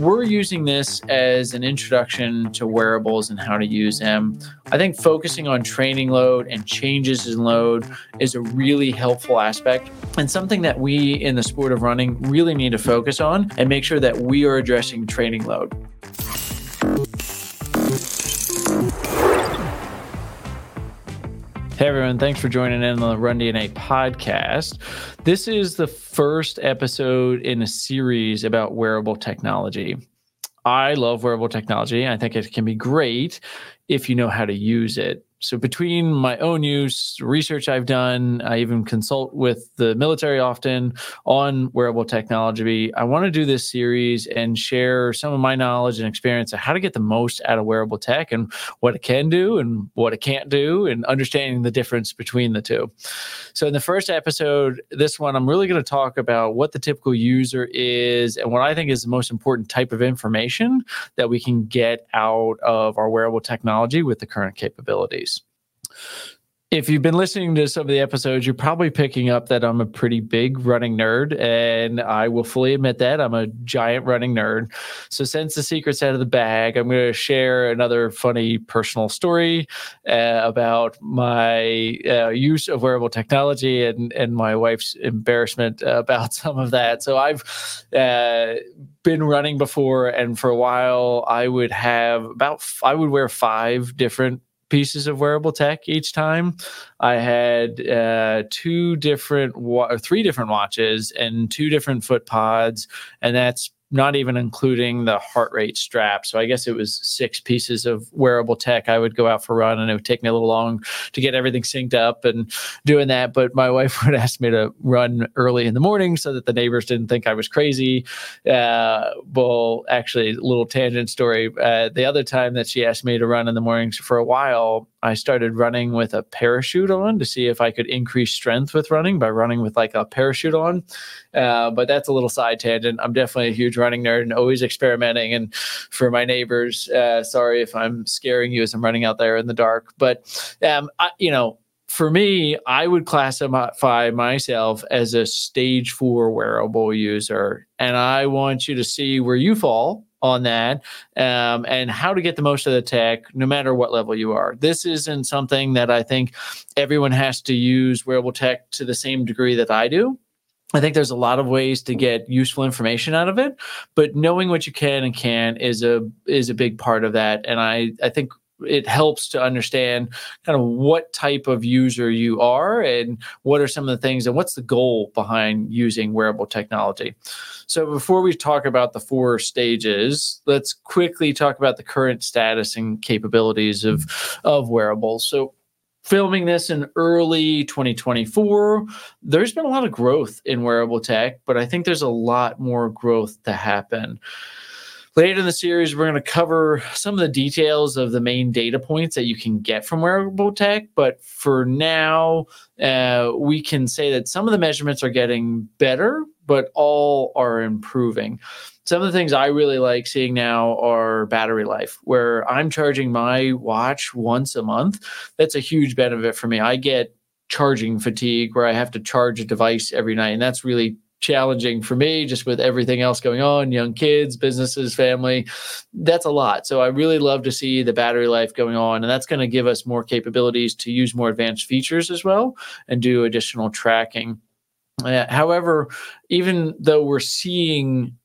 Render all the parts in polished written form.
we're using this as an introduction to wearables and how to use them. I think focusing on training load and changes in load is a really helpful aspect and something that we in the sport of running really need to focus on and make sure that we are addressing training load. Hey everyone, thanks for joining in on the Run DNA podcast. This is the first episode in a series about wearable technology. I love wearable technology. I think it can be great if you know how to use it. So between my own use, research I've done, I even consult with the military often on wearable technology. I want to do this series and share some of my knowledge and experience of how to get the most out of wearable tech and what it can do and what it can't do and understanding the difference between the two. So in the first episode, this one, I'm really going to talk about what the typical user is and what I think is the most important type of information that we can get out of our wearable technology with the current capabilities. If you've been listening to some of the episodes, you're probably picking up that I'm a pretty big running nerd, and I will fully admit that I'm a giant running nerd. So since the secret's out of the bag, I'm going to share another funny personal story about my use of wearable technology and my wife's embarrassment about some of that. So I've been running before, and for a while, I would have I would wear five different pieces of wearable tech each time. I had three different watches and two different foot pods, and that's not even including the heart rate strap. So I guess it was six pieces of wearable tech. I would go out for a run and it would take me a little long to get everything synced up and doing that. But my wife would ask me to run early in the morning so that the neighbors didn't think I was crazy. Well, actually, little tangent story. The other time that she asked me to run in the mornings for a while, I started running with a parachute on to see if I could increase strength with running by running with like a parachute on. But that's a little side tangent. I'm definitely a huge running nerd and always experimenting. And for my neighbors, sorry if I'm scaring you as I'm running out there in the dark. But, for me, I would classify myself as a stage 4 wearable user. And I want you to see where you fall on that, and how to get the most of the tech, no matter what level you are. This isn't something that I think everyone has to use wearable tech to the same degree that I do. I think there's a lot of ways to get useful information out of it, but knowing what you can and can't is a big part of that. And I think it helps to understand kind of what type of user you are and what are some of the things and what's the goal behind using wearable technology. So before we talk about the four stages, let's quickly talk about the current status and capabilities of wearables. So filming this in early 2024, there's been a lot of growth in wearable tech, but I think there's a lot more growth to happen. Later in the series, we're going to cover some of the details of the main data points that you can get from wearable tech. But for now, we can say that some of the measurements are getting better, but all are improving. Some of the things I really like seeing now are battery life, where I'm charging my watch once a month. That's a huge benefit for me. I get charging fatigue where I have to charge a device every night, and that's really challenging for me, just with everything else going on, young kids, businesses, family. That's a lot. So I really love to see the battery life going on, and that's going to give us more capabilities to use more advanced features as well and do additional tracking. However, even though we're seeing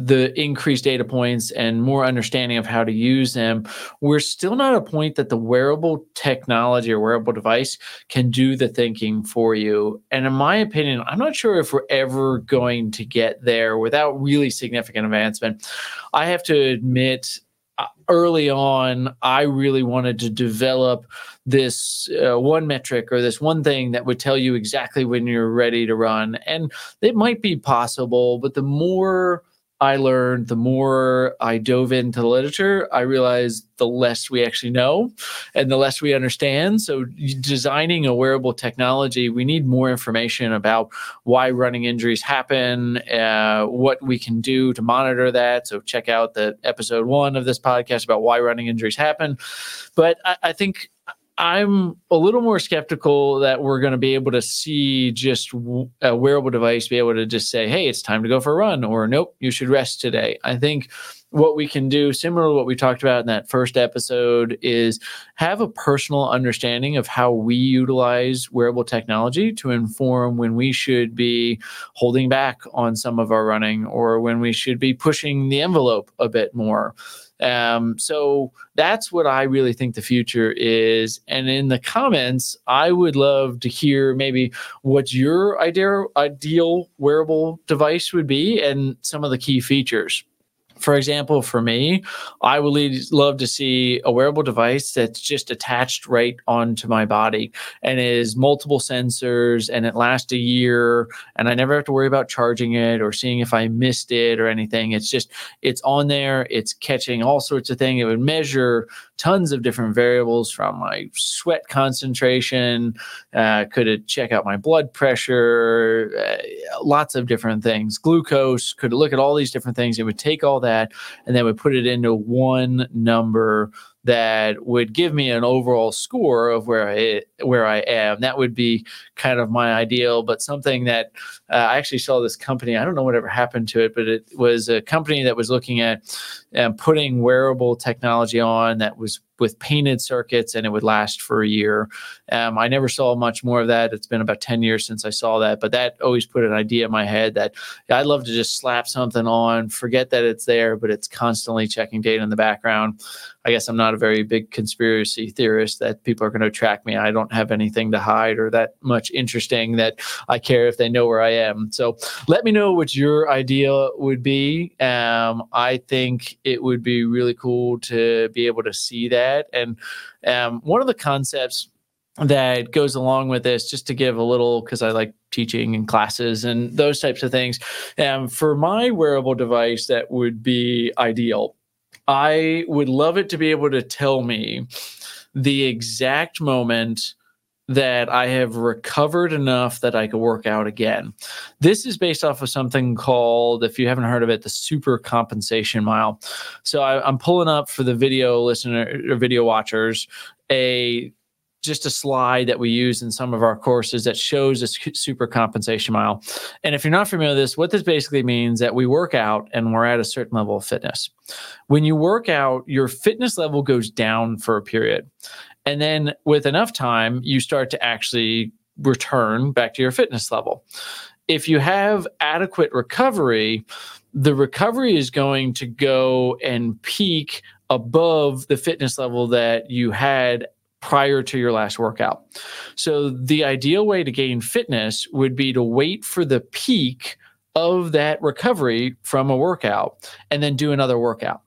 the increased data points and more understanding of how to use them, we're still not at a point that the wearable technology or wearable device can do the thinking for you. And in my opinion, I'm not sure if we're ever going to get there without really significant advancement. I have to admit, early on, I really wanted to develop this one metric or this one thing that would tell you exactly when you're ready to run. And it might be possible, but the more I learned, the more I dove into the literature, I realized the less we actually know and the less we understand. So designing a wearable technology, we need more information about why running injuries happen, what we can do to monitor that. So check out the episode 1 of this podcast about why running injuries happen. But I think I'm a little more skeptical that we're going to be able to see just a wearable device be able to just say, hey, it's time to go for a run, or nope, you should rest today. I think what we can do, similar to what we talked about in that first episode, is have a personal understanding of how we utilize wearable technology to inform when we should be holding back on some of our running or when we should be pushing the envelope a bit more. So that's what I really think the future is. And in the comments, I would love to hear maybe what your ideal wearable device would be and some of the key features. For example, for me, I would love to see a wearable device that's just attached right onto my body and is multiple sensors and it lasts a year and I never have to worry about charging it or seeing if I missed it or anything. It's just, it's on there. It's catching all sorts of things. It would measure tons of different variables from my sweat concentration. Could it check out my blood pressure? Lots of different things. Glucose. Could it look at all these different things? It would take all that. And then we put it into one number that would give me an overall score of where I am. That would be kind of my ideal, but something that I actually saw this company, I don't know whatever happened to it, but it was a company that was looking at putting wearable technology on that was with painted circuits and it would last for a year. I never saw much more of that. It's been about 10 years since I saw that, but that always put an idea in my head that I'd love to just slap something on, forget that it's there, but it's constantly checking data in the background. I guess I'm not a very big conspiracy theorist that people are going to track me. I don't have anything to hide or that much interesting that I care if they know where I am. So let me know what your idea would be. I think it would be really cool to be able to see that. And one of the concepts that goes along with this, just to give a little, because I like teaching and classes and those types of things, for my wearable device that would be ideal, I would love it to be able to tell me the exact moment that I have recovered enough that I could work out again. This is based off of something called, if you haven't heard of it, the super compensation mile. So I'm pulling up for the video listener or video watchers just a slide that we use in some of our courses that shows a super compensation mile. And if you're not familiar with this, what this basically means that we work out and we're at a certain level of fitness. When you work out, your fitness level goes down for a period. And then with enough time, you start to actually return back to your fitness level. If you have adequate recovery, the recovery is going to go and peak above the fitness level that you had prior to your last workout. So the ideal way to gain fitness would be to wait for the peak of that recovery from a workout and then do another workout.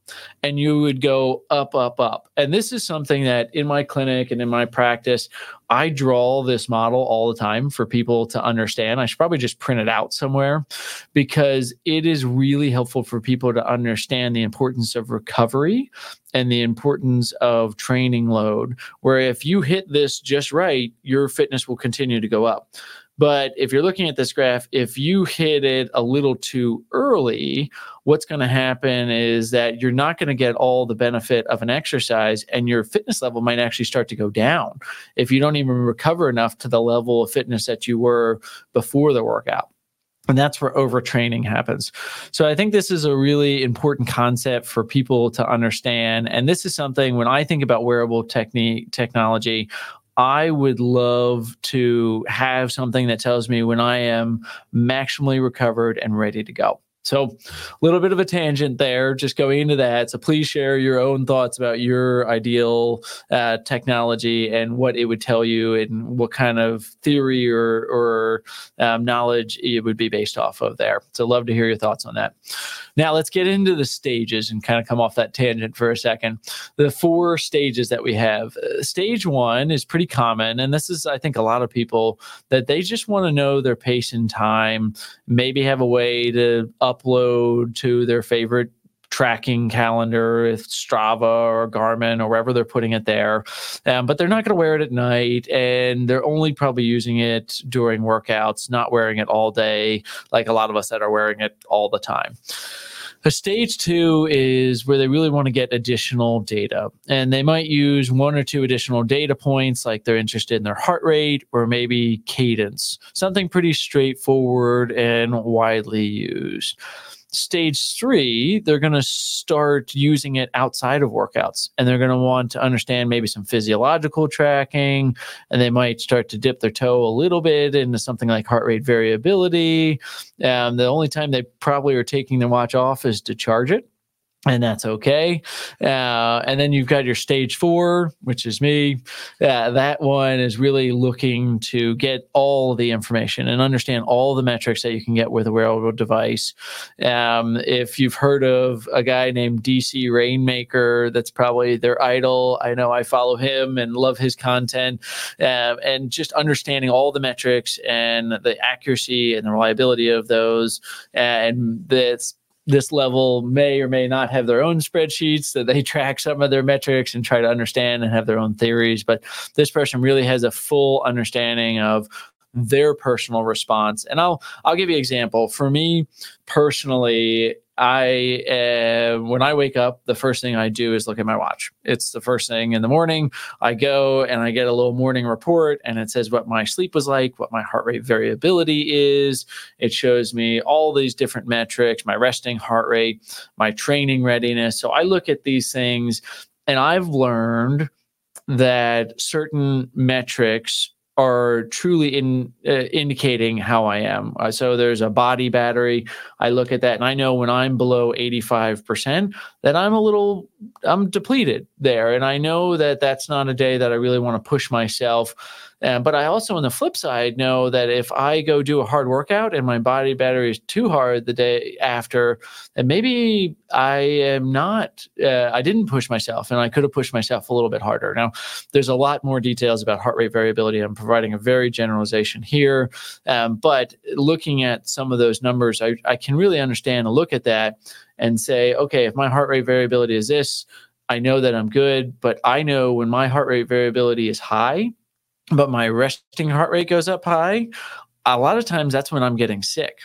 And you would go up, up, up. And this is something that in my clinic and in my practice, I draw this model all the time for people to understand. I should probably just print it out somewhere because it is really helpful for people to understand the importance of recovery and the importance of training load, where if you hit this just right, your fitness will continue to go up. But if you're looking at this graph, if you hit it a little too early, what's going to happen is that you're not going to get all the benefit of an exercise and your fitness level might actually start to go down if you don't even recover enough to the level of fitness that you were before the workout. And that's where overtraining happens. So I think this is a really important concept for people to understand. And this is something when I think about wearable technology, I would love to have something that tells me when I am maximally recovered and ready to go. So a little bit of a tangent there, just going into that. So please share your own thoughts about your ideal technology and what it would tell you and what kind of theory or knowledge it would be based off of there. So love to hear your thoughts on that. Now let's get into the stages and kind of come off that tangent for a second. The four stages that we have. Stage one is pretty common. And this is, I think, a lot of people that they just want to know their pace and time, maybe have a way to upload to their favorite tracking calendar, if Strava or Garmin or wherever they're putting it there. But they're not going to wear it at night and they're only probably using it during workouts, not wearing it all day, like a lot of us that are wearing it all the time. A stage two is where they really want to get additional data, and they might use one or two additional data points, like they're interested in their heart rate or maybe cadence, something pretty straightforward and widely used. Stage three, they're going to start using it outside of workouts, and they're going to want to understand maybe some physiological tracking, and they might start to dip their toe a little bit into something like heart rate variability. The only time they probably are taking their watch off is to charge it, and that's okay. And then you've got your stage four, which is me. That one is really looking to get all the information and understand all the metrics that you can get with a wearable device. If you've heard of a guy named DC Rainmaker, that's probably their idol. I know I follow him and love his content. And just understanding all the metrics and the accuracy and the reliability of those. And that's this level may or may not have their own spreadsheets that they track some of their metrics and try to understand and have their own theories. But this person really has a full understanding of their personal response. And I'll give you an example. For me personally, when I wake up, the first thing I do is look at my watch. It's the first thing in the morning. I go and I get a little morning report, and it says what my sleep was like, what my heart rate variability is. It shows me all these different metrics, my resting heart rate, my training readiness. So I look at these things, and I've learned that certain metrics are truly indicating how I am. So there's a body battery. I look at that and I know when I'm below 85% that I'm depleted there. And I know that that's not a day that I really want to push myself. But I also, on the flip side, know that if I go do a hard workout and my body battery is too hard the day after, then maybe I didn't push myself, and I could have pushed myself a little bit harder. Now, there's a lot more details about heart rate variability. I'm providing a very generalization here. But looking at some of those numbers, I can really understand and look at that and say, okay, if my heart rate variability is this, I know that I'm good, but I know when my heart rate variability is high, but my resting heart rate goes up high, a lot of times that's when I'm getting sick.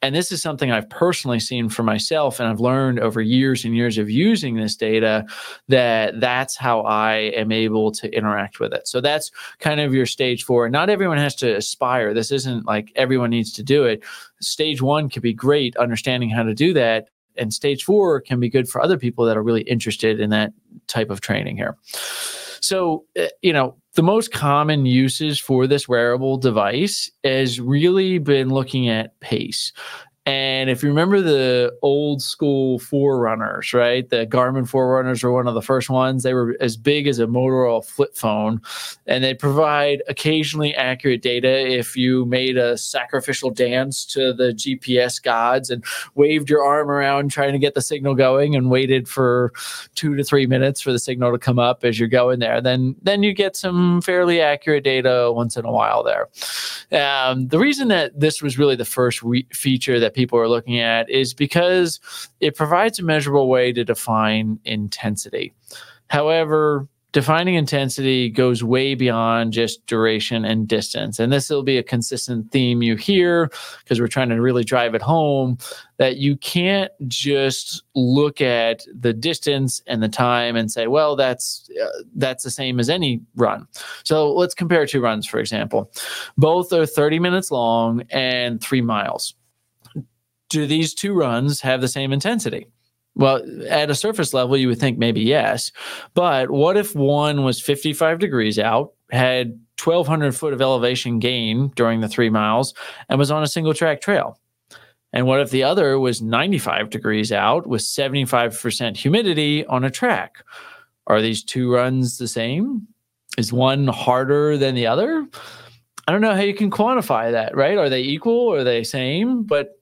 And this is something I've personally seen for myself, and I've learned over years and years of using this data that that's how I am able to interact with it. So that's kind of your stage four. Not everyone has to aspire. This isn't like everyone needs to do it. Stage one could be great, understanding how to do that. And stage four can be good for other people that are really interested in that type of training here. So, the most common uses for this wearable device has really been looking at pace. And if you remember the old school Forerunners, right? The Garmin Forerunners were one of the first ones. They were as big as a Motorola flip phone, and they provide occasionally accurate data. If you made a sacrificial dance to the GPS gods and waved your arm around trying to get the signal going and waited for 2 to 3 minutes for the signal to come up as you're going there, then you get some fairly accurate data once in a while there. The reason that this was really the first feature that people are looking at is because it provides a measurable way to define intensity. However, defining intensity goes way beyond just duration and distance. And this will be a consistent theme you hear, because we're trying to really drive it home, that you can't just look at the distance and the time and say, well, that's the same as any run. So let's compare two runs, for example. Both are 30 minutes long and 3 miles. Do these two runs have the same intensity? Well, at a surface level, you would think maybe yes. But what if one was 55 degrees out, had 1,200 foot of elevation gain during the 3 miles, and was on a single track trail? And what if the other was 95 degrees out with 75% humidity on a track? Are these two runs the same? Is one harder than the other? I don't know how you can quantify that, right? Are they equal? Are they same? But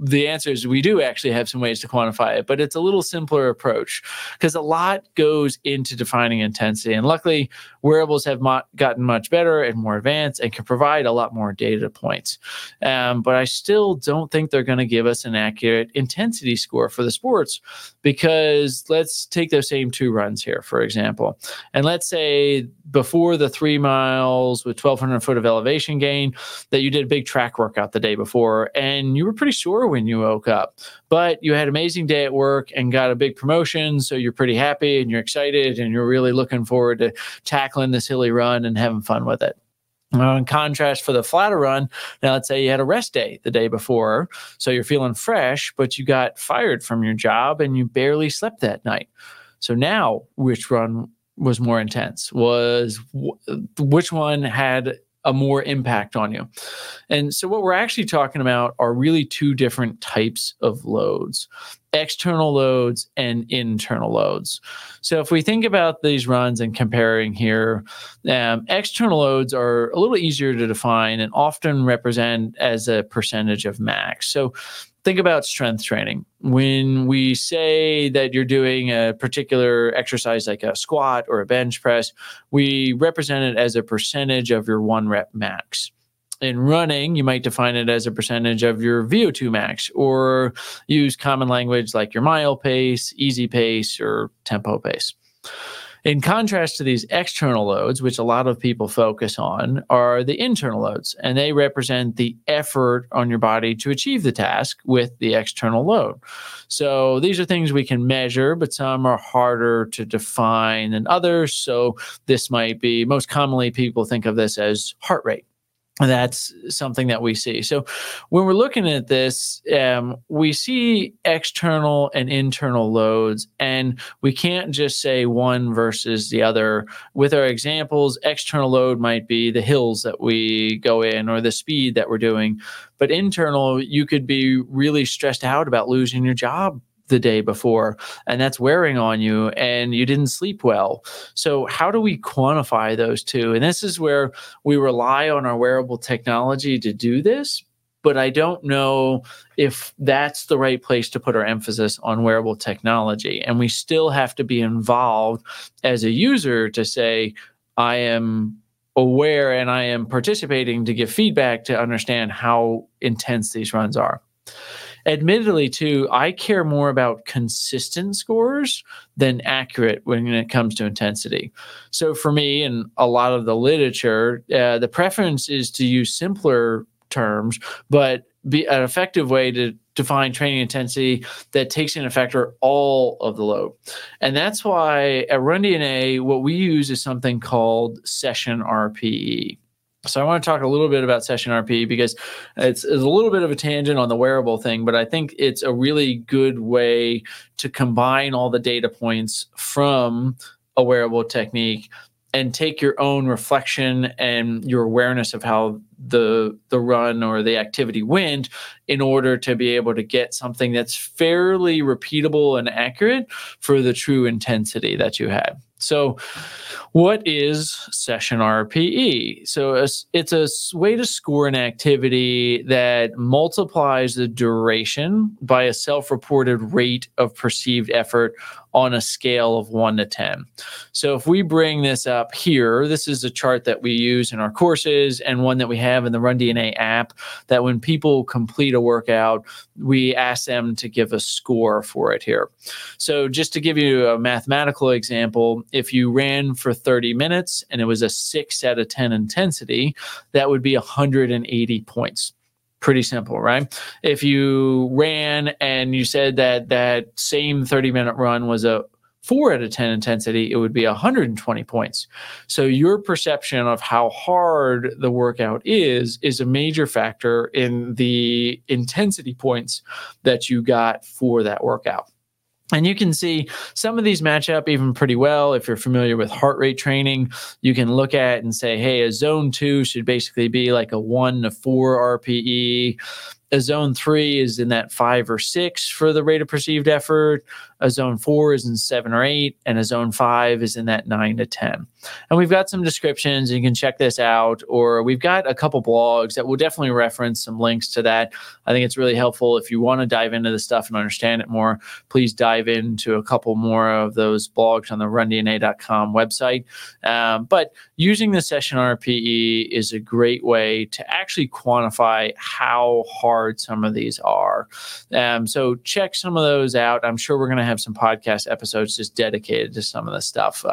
the answer is we do actually have some ways to quantify it, but it's a little simpler approach because a lot goes into defining intensity. And luckily, wearables have gotten much better and more advanced and can provide a lot more data points. But I still don't think they're going to give us an accurate intensity score for the sports, because let's take those same two runs here, for example. And let's say before the 3 miles with 1,200 foot of elevation gain that you did a big track workout the day before, and you were pretty sure were when you woke up. But you had an amazing day at work and got a big promotion, so you're pretty happy and you're excited and you're really looking forward to tackling this hilly run and having fun with it. In contrast, for the flatter run, now let's say you had a rest day the day before, so you're feeling fresh, but you got fired from your job and you barely slept that night. So now, which run was more intense? Which one had a more impact on you? And so what we're actually talking about are really two different types of loads, external loads and internal loads. So if we think about these runs and comparing here, external loads are a little easier to define and often represent as a percentage of max. So think about strength training. When we say that you're doing a particular exercise like a squat or a bench press, we represent it as a percentage of your one rep max. In running, you might define it as a percentage of your VO2 max, or use common language like your mile pace, easy pace, or tempo pace. In contrast to these external loads, which a lot of people focus on, are the internal loads, and they represent the effort on your body to achieve the task with the external load. So these are things we can measure, but some are harder to define than others. So this might be, most commonly people think of this as heart rate. That's something that we see. So when we're looking at this, we see external and internal loads, and we can't just say one versus the other. With our examples, external load might be the hills that we go in or the speed that we're doing. But internal, you could be really stressed out about losing your job the day before, and that's wearing on you, and you didn't sleep well. So how do we quantify those two? And this is where we rely on our wearable technology to do this, but I don't know if that's the right place to put our emphasis on wearable technology. And we still have to be involved as a user to say, I am aware and I am participating to give feedback to understand how intense these runs are. Admittedly, too, I care more about consistent scores than accurate when it comes to intensity. So for me and a lot of the literature, the preference is to use simpler terms, but be an effective way to define training intensity that takes in a factor all of the load. And that's why at Run DNA, what we use is something called session RPE. So I want to talk a little bit about session RPE because it's a little bit of a tangent on the wearable thing, but I think it's a really good way to combine all the data points from a wearable technique and take your own reflection and your awareness of how the run or the activity went in order to be able to get something that's fairly repeatable and accurate for the true intensity that you had. So what is session RPE? So it's a way to score an activity that multiplies the duration by a self-reported rate of perceived effort on a scale of 1 to 10. So if we bring this up here, this is a chart that we use in our courses and one that we have in the Run DNA app that when people complete a workout, we ask them to give a score for it here. So just to give you a mathematical example, if you ran for 30 minutes and it was a 6 out of 10 intensity, that would be 180 points. Pretty simple, right? If you ran and you said that that same 30-minute run was a 4 out of 10 intensity, it would be 120 points. So your perception of how hard the workout is a major factor in the intensity points that you got for that workout. And you can see some of these match up even pretty well. If you're familiar with heart rate training, you can look at and say, hey, a zone 2 should basically be like a 1 to 4 RPE. A zone 3 is in that 5 or 6 for the rate of perceived effort. A zone 4 is in 7 or 8, and a zone 5 is in that 9 to 10. And we've got some descriptions. You can check this out, or we've got a couple blogs that will definitely reference some links to that. I think it's really helpful if you want to dive into this stuff and understand it more. Please dive into a couple more of those blogs on the rundna.com website. But using the session RPE is a great way to actually quantify how hard some of these are. So check some of those out. I'm sure we're going to have some podcast episodes just dedicated to some of this stuff.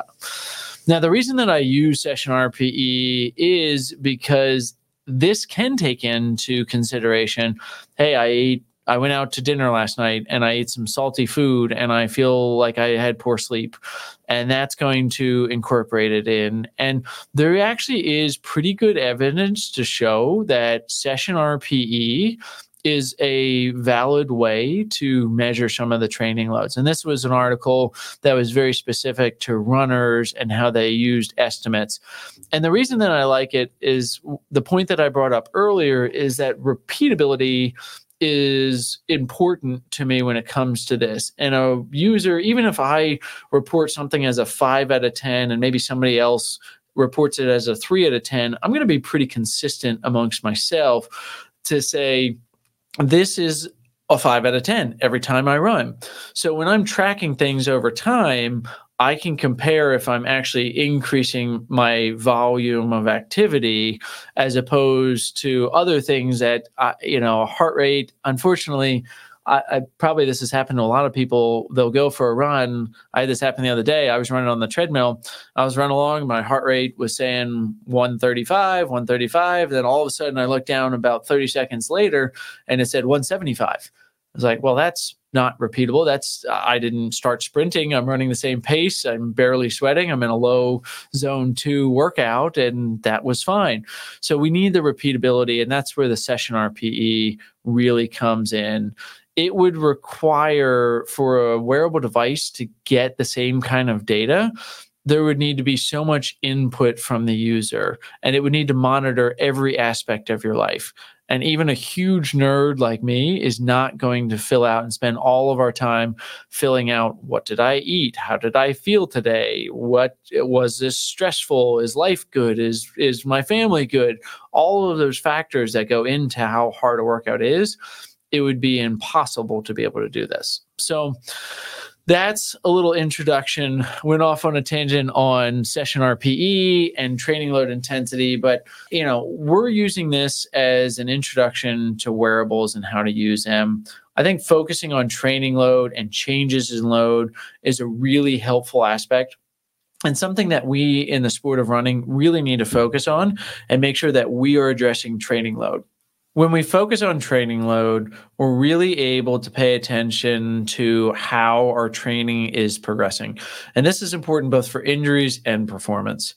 Now, the reason that I use session RPE is because this can take into consideration, hey, I ate I went out to dinner last night and I ate some salty food and I feel like I had poor sleep, and that's going to incorporate it in. And there actually is pretty good evidence to show that session RPE is a valid way to measure some of the training loads. And this was an article that was very specific to runners and how they used estimates. And the reason that I like it is the point that I brought up earlier is that repeatability is important to me when it comes to this. And a user, even if I report something as a 5 out of 10 and maybe somebody else reports it as a 3 out of 10, I'm going to be pretty consistent amongst myself to say, this is a 5 out of 10 every time I run. So when I'm tracking things over time, I can compare if I'm actually increasing my volume of activity as opposed to other things that, heart rate. Unfortunately, I probably this has happened to a lot of people. They'll go for a run. I had this happen the other day. I was running on the treadmill. I was running along. My heart rate was saying 135. Then all of a sudden I looked down about 30 seconds later and it said 175. I was like, well, that's not repeatable. I didn't start sprinting. I'm running the same pace. I'm barely sweating. I'm in a low zone 2 workout, and that was fine. So we need the repeatability, and that's where the session RPE really comes in. It would require for a wearable device to get the same kind of data, there would need to be so much input from the user, and it would need to monitor every aspect of your life. And even a huge nerd like me is not going to fill out and spend all of our time filling out, what did I eat? How did I feel today? What was this stressful? Is life good? Is my family good? All of those factors that go into how hard a workout is, it would be impossible to be able to do this. So that's a little introduction. Went off on a tangent on session RPE and training load intensity, but we're using this as an introduction to wearables and how to use them. I think focusing on training load and changes in load is a really helpful aspect, and something that we in the sport of running really need to focus on and make sure that we are addressing training load. When we focus on training load, we're really able to pay attention to how our training is progressing. And this is important both for injuries and performance.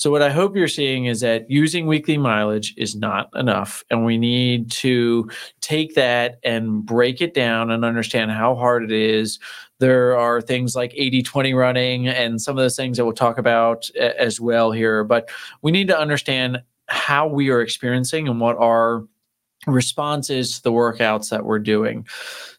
So what I hope you're seeing is that using weekly mileage is not enough, and we need to take that and break it down and understand how hard it is. There are things like 80-20 running and some of those things that we'll talk about as well here, but we need to understand how we are experiencing and what our responses to the workouts that we're doing.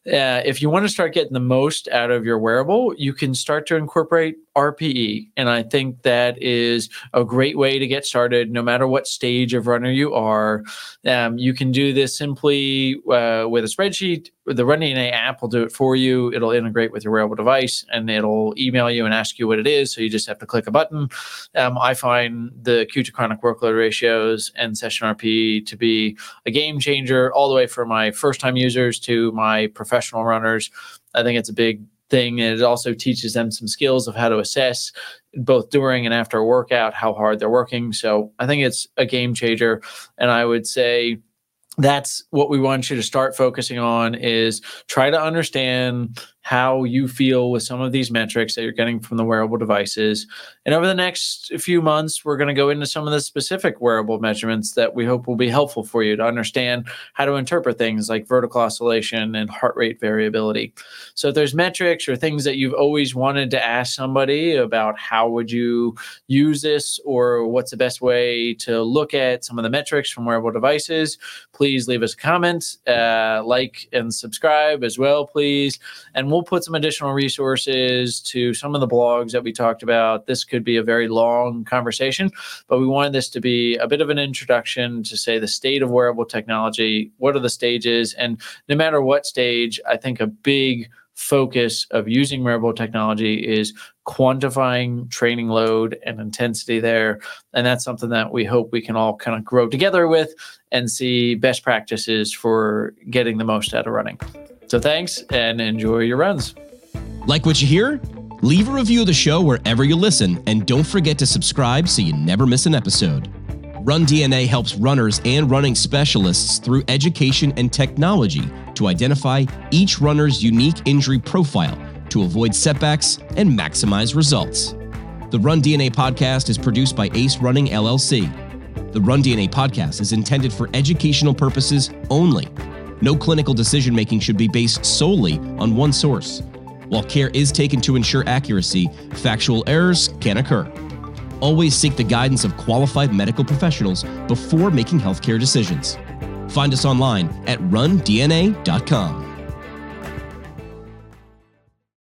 If you want to start getting the most out of your wearable, you can start to incorporate RPE. And I think that is a great way to get started, no matter what stage of runner you are. You can do this simply with a spreadsheet. The Run DNA app will do it for you. It'll integrate with your wearable device, and it'll email you and ask you what it is. So you just have to click a button. I find the acute to chronic workload ratios and session RPE to be a game changer, all the way from my first-time users to my professional runners. I think it's a big thing, and it also teaches them some skills of how to assess both during and after a workout how hard they're working. So I think it's a game changer, and I would say that's what we want you to start focusing on, is try to understand how you feel with some of these metrics that you're getting from the wearable devices. And over the next few months, we're going to go into some of the specific wearable measurements that we hope will be helpful for you to understand how to interpret things like vertical oscillation and heart rate variability. So if there's metrics or things that you've always wanted to ask somebody about, how would you use this, or what's the best way to look at some of the metrics from wearable devices, please leave us a comment, like and subscribe as well, please. And we'll put some additional resources to some of the blogs that we talked about. This could be a very long conversation, but we wanted this to be a bit of an introduction to say the state of wearable technology, what are the stages, and no matter what stage, I think a big focus of using wearable technology is quantifying training load and intensity there. And that's something that we hope we can all kind of grow together with and see best practices for getting the most out of running. So thanks, and enjoy your runs. Like what you hear? Leave a review of the show wherever you listen, and don't forget to subscribe so you never miss an episode. Run DNA helps runners and running specialists through education and technology to identify each runner's unique injury profile to avoid setbacks and maximize results. The Run DNA podcast is produced by Ace Running LLC. The Run DNA podcast is intended for educational purposes only. No clinical decision-making should be based solely on one source. While care is taken to ensure accuracy, factual errors can occur. Always seek the guidance of qualified medical professionals before making healthcare decisions. Find us online at rundna.com.